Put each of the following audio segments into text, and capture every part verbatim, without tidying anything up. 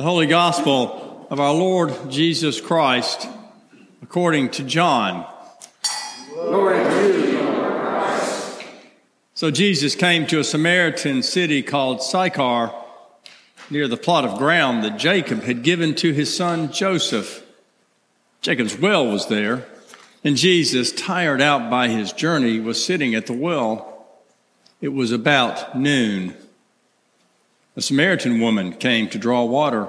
The Holy Gospel of our Lord Jesus Christ according to John. Glory to you, Lord Christ. So Jesus came to a Samaritan city called Sychar, near the plot of ground that Jacob had given to his son Joseph. Jacob's well was there, and Jesus, tired out by his journey, was sitting at the well. It was about noon. A Samaritan woman came to draw water,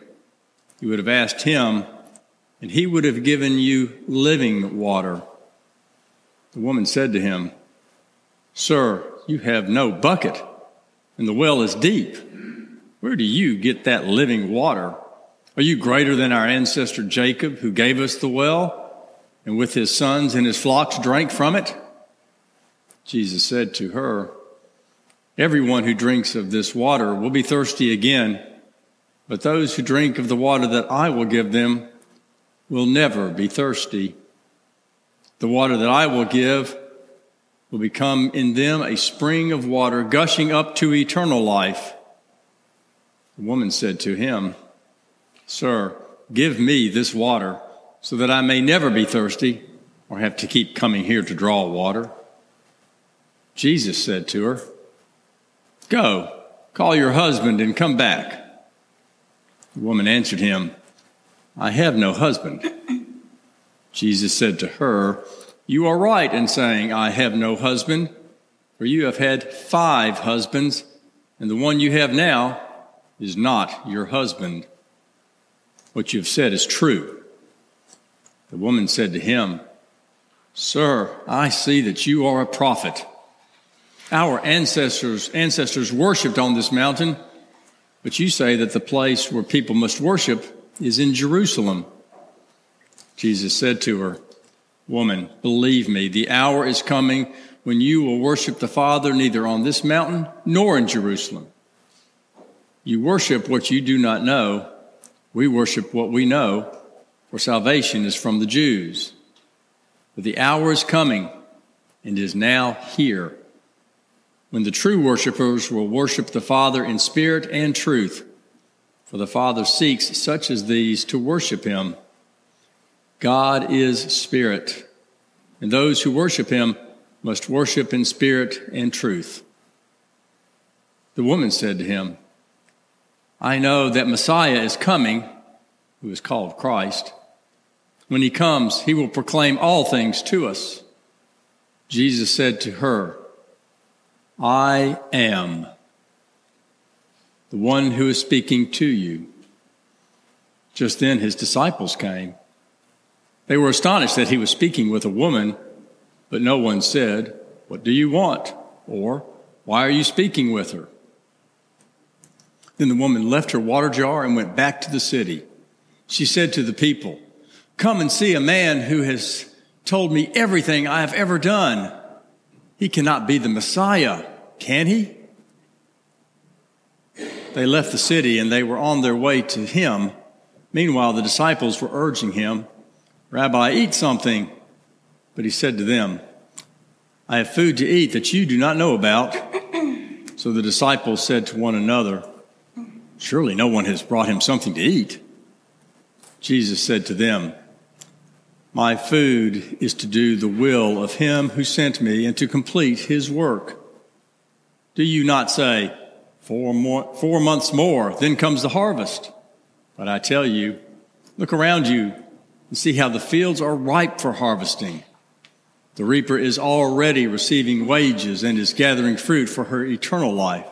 you would have asked him, and he would have given you living water." The woman said to him, "Sir, you have no bucket, and the well is deep. Where do you get that living water? Are you greater than our ancestor Jacob, who gave us the well, and with his sons and his flocks drank from it?" Jesus said to her, "Everyone who drinks of this water will be thirsty again, but those who drink of the water that I will give them will never be thirsty. The water that I will give will become in them a spring of water gushing up to eternal life." The woman said to him, "Sir, give me this water so that I may never be thirsty or have to keep coming here to draw water." Jesus said to her, "Go, call your husband and come back." The woman answered him, "I have no husband." Jesus said to her, "You are right in saying, 'I have no husband,' for you have had five husbands, and the one you have now is not your husband. What you have said is true." The woman said to him, "Sir, I see that you are a prophet. Our ancestors, ancestors worshipped on this mountain, but you say that the place where people must worship is in Jerusalem." Jesus said to her, "Woman, believe me, the hour is coming when you will worship the Father neither on this mountain nor in Jerusalem. You worship what you do not know. We worship what we know, for salvation is from the Jews. But the hour is coming and is now here, when the true worshipers will worship the Father in spirit and truth, for the Father seeks such as these to worship him. God is spirit, and those who worship him must worship in spirit and truth." The woman said to him, "I know that Messiah is coming," who is called Christ. "When he comes, he will proclaim all things to us." Jesus said to her, "I am the one who is speaking to you." Just then his disciples came. They were astonished that he was speaking with a woman, but no one said, "What do you want?" or "Why are you speaking with her?" Then the woman left her water jar and went back to the city. She said to the people, "Come and see a man who has told me everything I have ever done. He cannot be the Messiah, can he?" They left the city and they were on their way to him. Meanwhile, the disciples were urging him, "Rabbi, eat something." But he said to them, "I have food to eat that you do not know about." So the disciples said to one another, "Surely no one has brought him something to eat." Jesus said to them, "My food is to do the will of him who sent me and to complete his work. Do you not say, four, more, four months more, then comes the harvest? But I tell you, look around you and see how the fields are ripe for harvesting. The reaper is already receiving wages and is gathering fruit for her eternal life,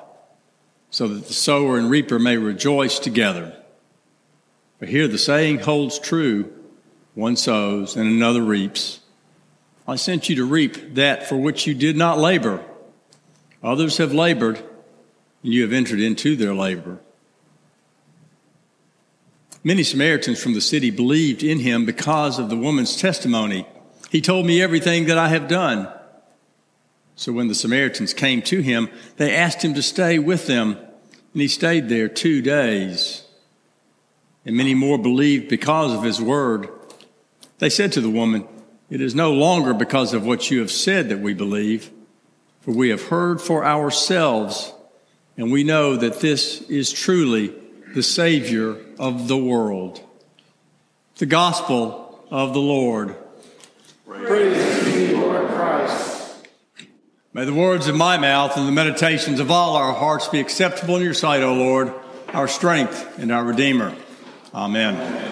so that the sower and reaper may rejoice together. For here the saying holds true, 'One sows and another reaps.' I sent you to reap that for which you did not labor. Others have labored, and you have entered into their labor." Many Samaritans from the city believed in him because of the woman's testimony. He told me everything that I have done. So when the Samaritans came to him, they asked him to stay with them, and he stayed there two days. And many more believed because of his word. They said to the woman, "It is no longer because of what you have said that we believe, for we have heard for ourselves, and we know that this is truly the Savior of the world." The gospel of the Lord. Praise to you, Lord Christ. May the words of my mouth and the meditations of all our hearts be acceptable in your sight, O Lord, our strength and our Redeemer. Amen. Amen.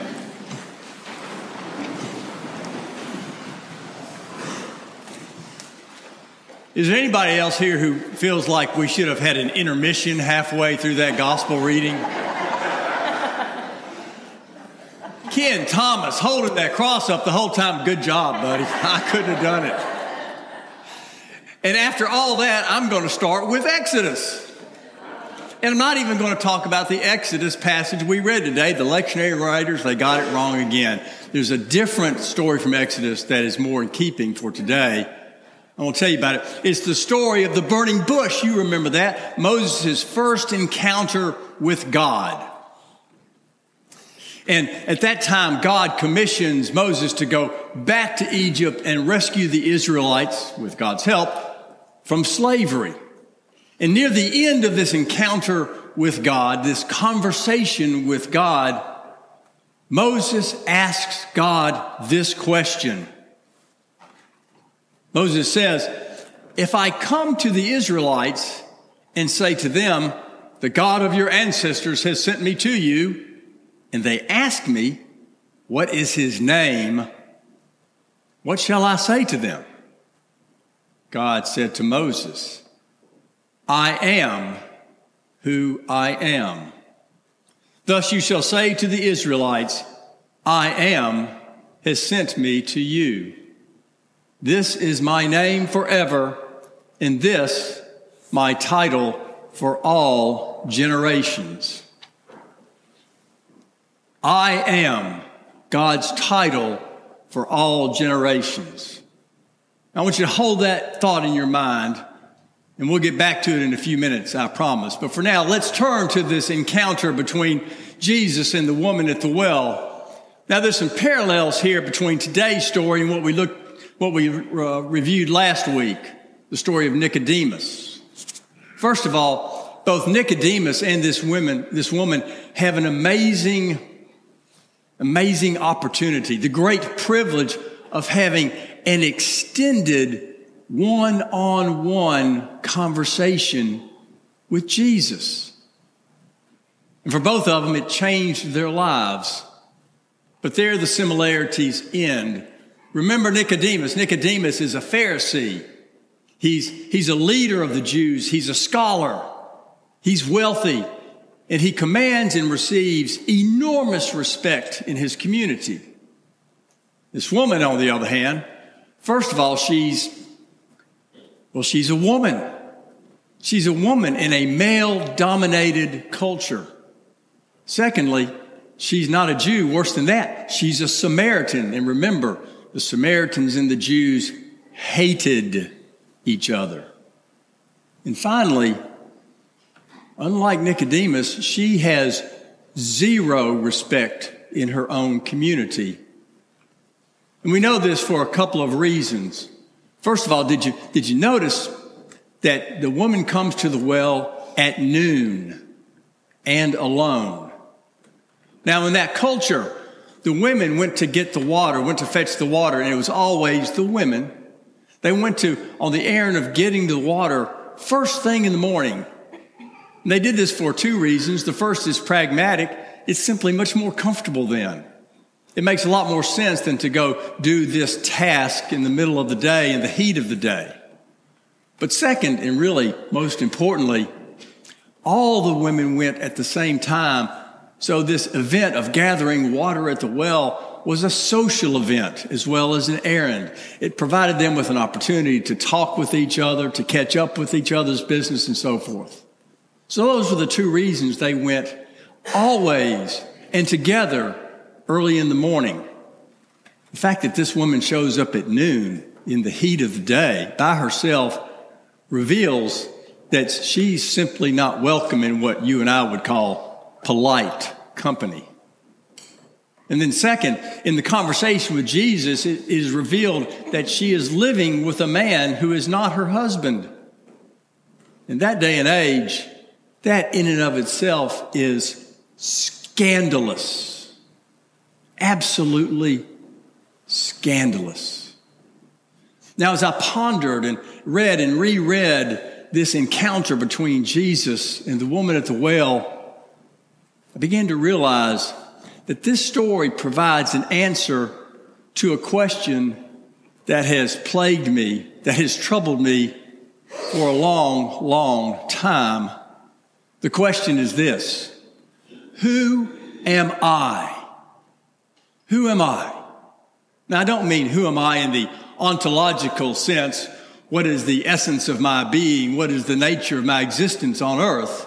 Is there anybody else here who feels like we should have had an intermission halfway through that gospel reading? Ken Thomas holding that cross up the whole time. Good job, buddy. I couldn't have done it. And after all that, I'm going to start with Exodus. And I'm not even going to talk about the Exodus passage we read today. The lectionary writers, they got it wrong again. There's a different story from Exodus that is more in keeping for today. I want to tell you about it. It's the story of the burning bush. You remember that. Moses' first encounter with God. And at that time, God commissions Moses to go back to Egypt and rescue the Israelites, with God's help, from slavery. And near the end of this encounter with God, this conversation with God, Moses asks God this question. Moses says, "If I come to the Israelites and say to them, 'The God of your ancestors has sent me to you,' and they ask me, 'What is his name?' what shall I say to them?" God said to Moses, "I am who I am. Thus you shall say to the Israelites, 'I am has sent me to you.' This is my name forever, and this my title for all generations." I am, God's title for all generations. I want you to hold that thought in your mind, and we'll get back to it in a few minutes, I promise. But for now, let's turn to this encounter between Jesus and the woman at the well. Now, there's some parallels here between today's story and what we looked, what we uh, reviewed last week, the story of Nicodemus. First of all, both Nicodemus and this woman, this woman have an amazing Amazing opportunity, the great privilege of having an extended one-on-one conversation with Jesus. And for both of them, it changed their lives. But there the similarities end. Remember Nicodemus. Nicodemus is a Pharisee. He's, he's a leader of the Jews. He's a scholar. He's wealthy. And he commands and receives enormous respect in his community. This woman, on the other hand, first of all, she's, well, she's a woman. She's a woman in a male-dominated culture. Secondly, she's not a Jew. Worse than that, she's a Samaritan. And remember, the Samaritans and the Jews hated each other. And finally, unlike Nicodemus, she has zero respect in her own community. And we know this for a couple of reasons. First of all, did you, did you notice that the woman comes to the well at noon and alone? Now, in that culture, the women went to get the water, went to fetch the water, and it was always the women. They went to, on the errand of getting the water, first thing in the morning. And they did this for two reasons. The first is pragmatic. It's simply much more comfortable then. It makes a lot more sense than to go do this task in the middle of the day, in the heat of the day. But second, and really most importantly, all the women went at the same time. So this event of gathering water at the well was a social event as well as an errand. It provided them with an opportunity to talk with each other, to catch up with each other's business and so forth. So those were the two reasons they went always and together early in the morning. The fact that this woman shows up at noon in the heat of the day by herself reveals that she's simply not welcome in what you and I would call polite company. And then second, in the conversation with Jesus, it is revealed that she is living with a man who is not her husband. In that day and age, that in and of itself is scandalous. Absolutely scandalous. Now, as I pondered and read and reread this encounter between Jesus and the woman at the well, I began to realize that this story provides an answer to a question that has plagued me, that has troubled me for a long, long time. The question is this: who am I? Who am I? Now, I don't mean who am I in the ontological sense. What is the essence of my being? What is the nature of my existence on earth?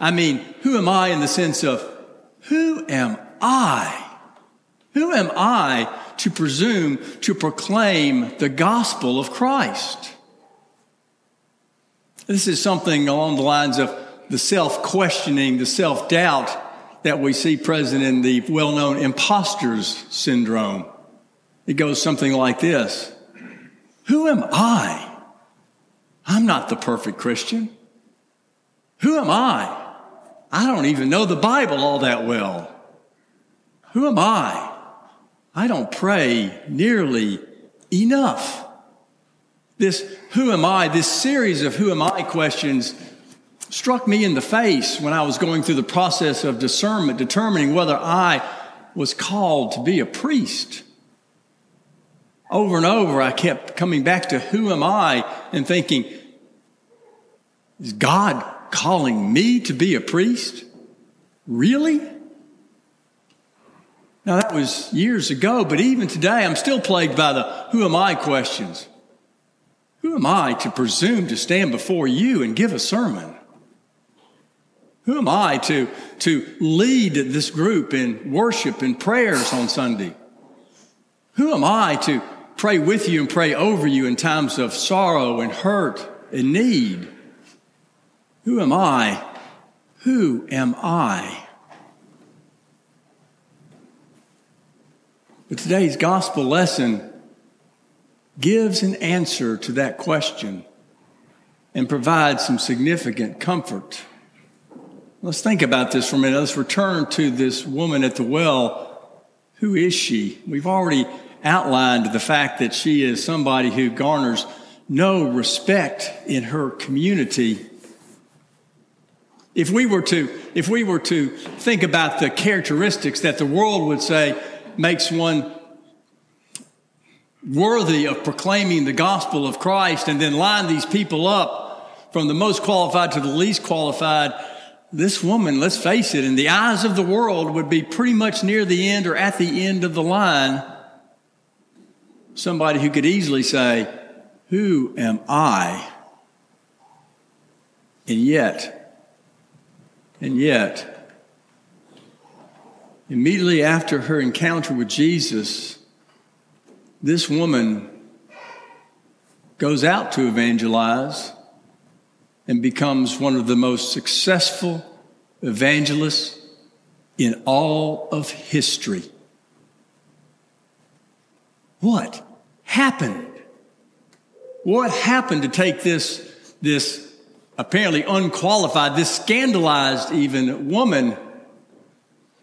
I mean, who am I in the sense of who am I? I, who am I to presume to proclaim the gospel of Christ? This is something along the lines of the self-questioning, the self-doubt that we see present in the well-known imposter's syndrome. It goes something like this: who am I? I'm not the perfect Christian. Who am I? I don't even know the Bible all that well. Who am I? I don't pray nearly enough. This who am I, this series of who am I questions struck me in the face when I was going through the process of discernment, determining whether I was called to be a priest. Over and over, I kept coming back to who am I and thinking, is God calling me to be a priest? Really? Now, that was years ago, but even today, I'm still plagued by the who am I questions. Who am I to presume to stand before you and give a sermon? Who am I to, to lead this group in worship and prayers on Sunday? Who am I to pray with you and pray over you in times of sorrow and hurt and need? Who am I? Who am I? But today's gospel lesson gives an answer to that question and provides some significant comfort. Let's think about this for a minute. Let's return to this woman at the well. Who is she? We've already outlined the fact that she is somebody who garners no respect in her community. If we were to, if we were to think about the characteristics that the world would say makes one worthy of proclaiming the gospel of Christ, and then line these people up from the most qualified to the least qualified, this woman, let's face it, in the eyes of the world would be pretty much near the end or at the end of the line. Somebody who could easily say, who am I? And yet, and yet, immediately after her encounter with Jesus, this woman goes out to evangelize and becomes one of the most successful evangelists in all of history. What happened? What happened to take this, this apparently unqualified, this scandalized even woman,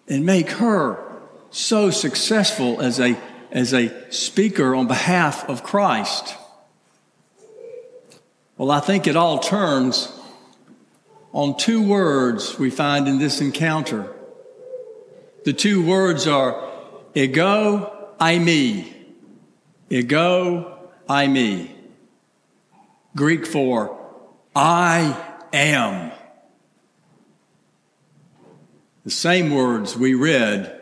and make her so successful as a, as a speaker on behalf of Christ? Well, I think it all turns on two words we find in this encounter. The two words are ego, I, me. Ego, I, me. Greek for I am. The same words we read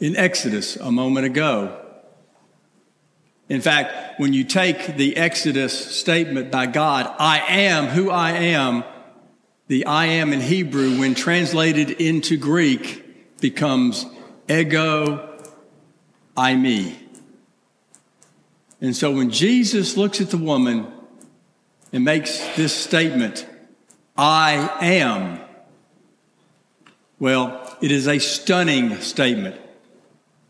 in Exodus a moment ago. In fact, when you take the Exodus statement by God, I am who I am, the I am in Hebrew, when translated into Greek, becomes Ego, I, me. And so when Jesus looks at the woman and makes this statement, I am, well, it is a stunning statement.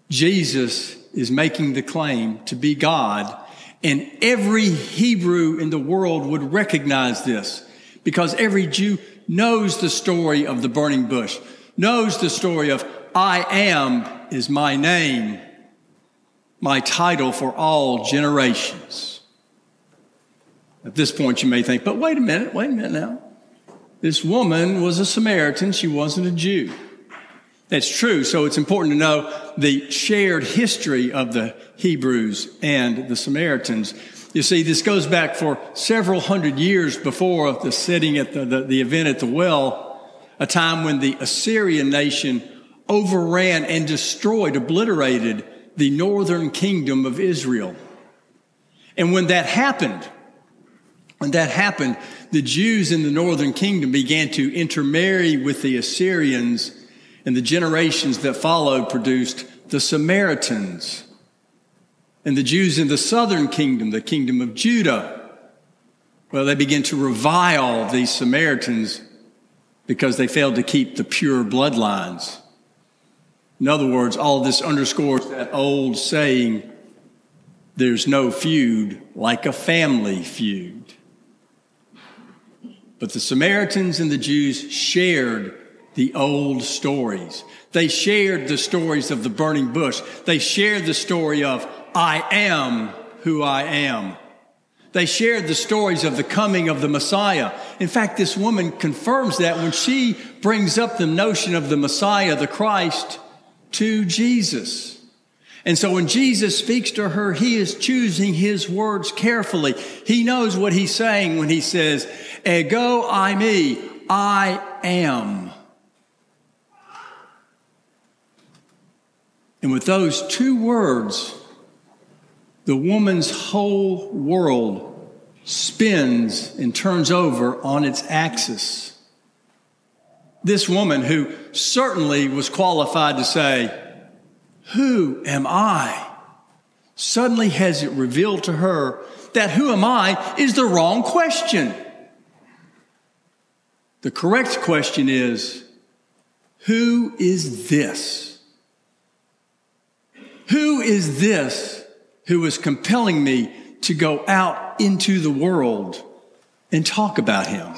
Jesus is making the claim to be God, and every Hebrew in the world would recognize this because every Jew knows the story of the burning bush, knows the story of I am is my name, my title for all generations. At this point, you may think, but wait a minute, wait a minute now. This woman was a Samaritan. She wasn't a Jew. That's true. So it's important to know the shared history of the Hebrews and the Samaritans. You see, this goes back for several hundred years before the setting at the, the, the event at the well, a time when the Assyrian nation overran and destroyed, obliterated the northern kingdom of Israel. And when that happened, when that happened, the Jews in the northern kingdom began to intermarry with the Assyrians, and the generations that followed produced the Samaritans. And the Jews in the southern kingdom, the kingdom of Judah, well, they began to revile these Samaritans because they failed to keep the pure bloodlines. In other words, all this underscores that old saying, there's no feud like a family feud. But the Samaritans and the Jews shared the old stories. They shared the stories of the burning bush. They shared the story of I am who I am. They shared the stories of the coming of the Messiah. In fact, this woman confirms that when she brings up the notion of the Messiah, the Christ, to Jesus. And so when Jesus speaks to her, he is choosing his words carefully. He knows what he's saying when he says, Ego, I, me, I am. And with those two words, the woman's whole world spins and turns over on its axis. This woman, who certainly was qualified to say, who am I? Suddenly has it revealed to her that who am I is the wrong question. The correct question is, who is this? Who is this who is compelling me to go out into the world and talk about him?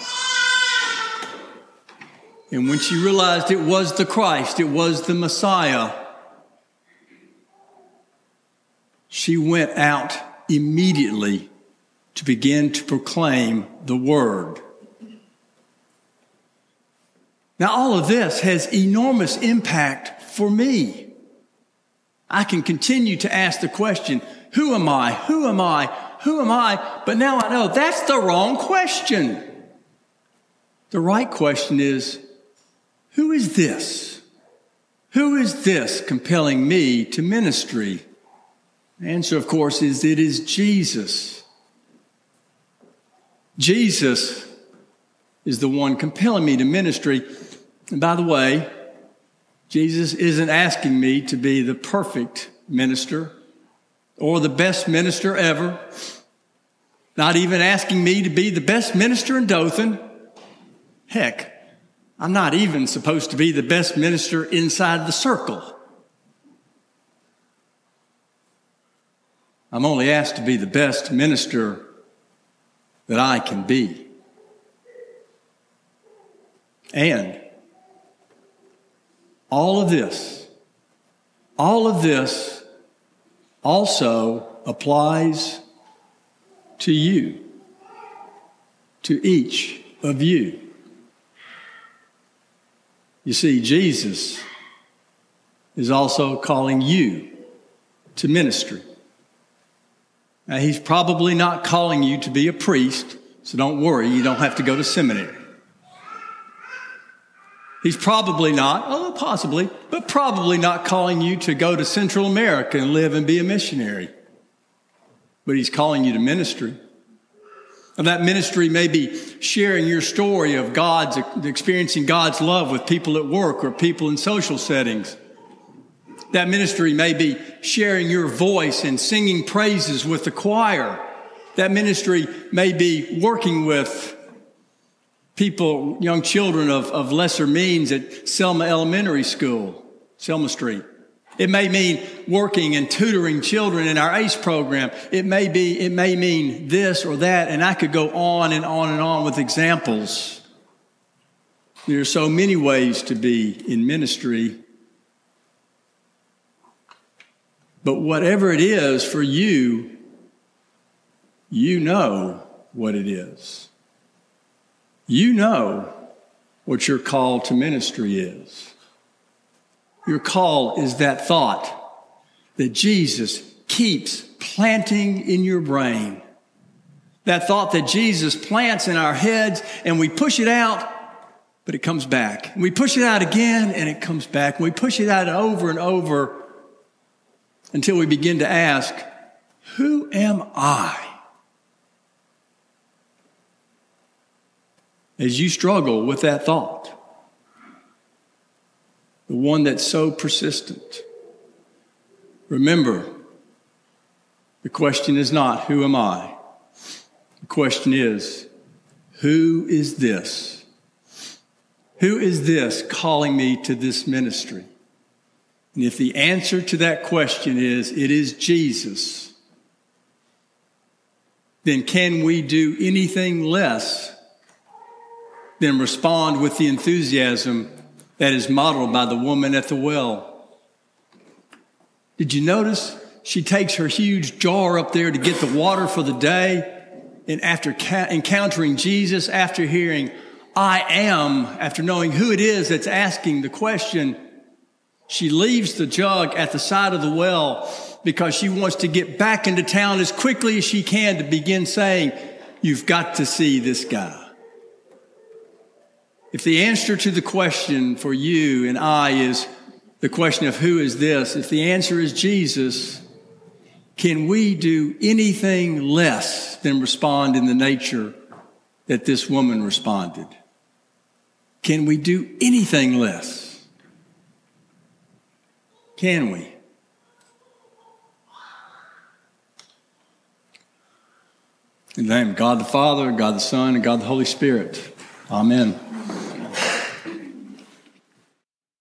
And when she realized it was the Christ, it was the Messiah, she went out immediately to begin to proclaim the word. Now, all of this has enormous impact for me. I can continue to ask the question, who am I? Who am I? Who am I? But now I know that's the wrong question. The right question is, who is this? Who is this compelling me to ministry? The answer, of course, is it is Jesus. Jesus is the one compelling me to ministry. And by the way, Jesus isn't asking me to be the perfect minister or the best minister ever. Not even asking me to be the best minister in Dothan. Heck, I'm not even supposed to be the best minister inside the circle. I'm only asked to be the best minister that I can be. And all of this, all of this also applies to you, to each of you. You see, Jesus is also calling you to ministry. Now, he's probably not calling you to be a priest, so don't worry, you don't have to go to seminary. He's probably not, oh, possibly, but probably not calling you to go to Central America and live and be a missionary. But he's calling you to ministry. And that ministry may be sharing your story of God's, experiencing God's love with people at work or people in social settings. That ministry may be sharing your voice and singing praises with the choir. That ministry may be working with people, young children of, of lesser means at Selma Elementary School, Selma Street. It may mean working and tutoring children in our ACE program. It may be, it may mean this or that, and I could go on and on and on with examples. There are so many ways to be in ministry. But whatever it is for you, you know what it is. You know what your call to ministry is. Your call is that thought that Jesus keeps planting in your brain. That thought that Jesus plants in our heads, and we push it out, but it comes back. We push it out again, and it comes back. We push it out over and over until we begin to ask, who am I? As you struggle with that thought, the one that's so persistent, remember, the question is not, who am I? The question is, who is this? Who is this calling me to this ministry? And if the answer to that question is, it is Jesus, then can we do anything less than respond with the enthusiasm that is modeled by the woman at the well? Did you notice she takes her huge jar up there to get the water for the day, and after ca- encountering Jesus, after hearing, I am, after knowing who it is that's asking the question, she leaves the jug at the side of the well because she wants to get back into town as quickly as she can to begin saying, you've got to see this guy. If the answer to the question for you and I is the question of who is this, if the answer is Jesus, can we do anything less than respond in the nature that this woman responded? Can we do anything less? Can we? In the name of God the Father, God the Son, and God the Holy Spirit. Amen.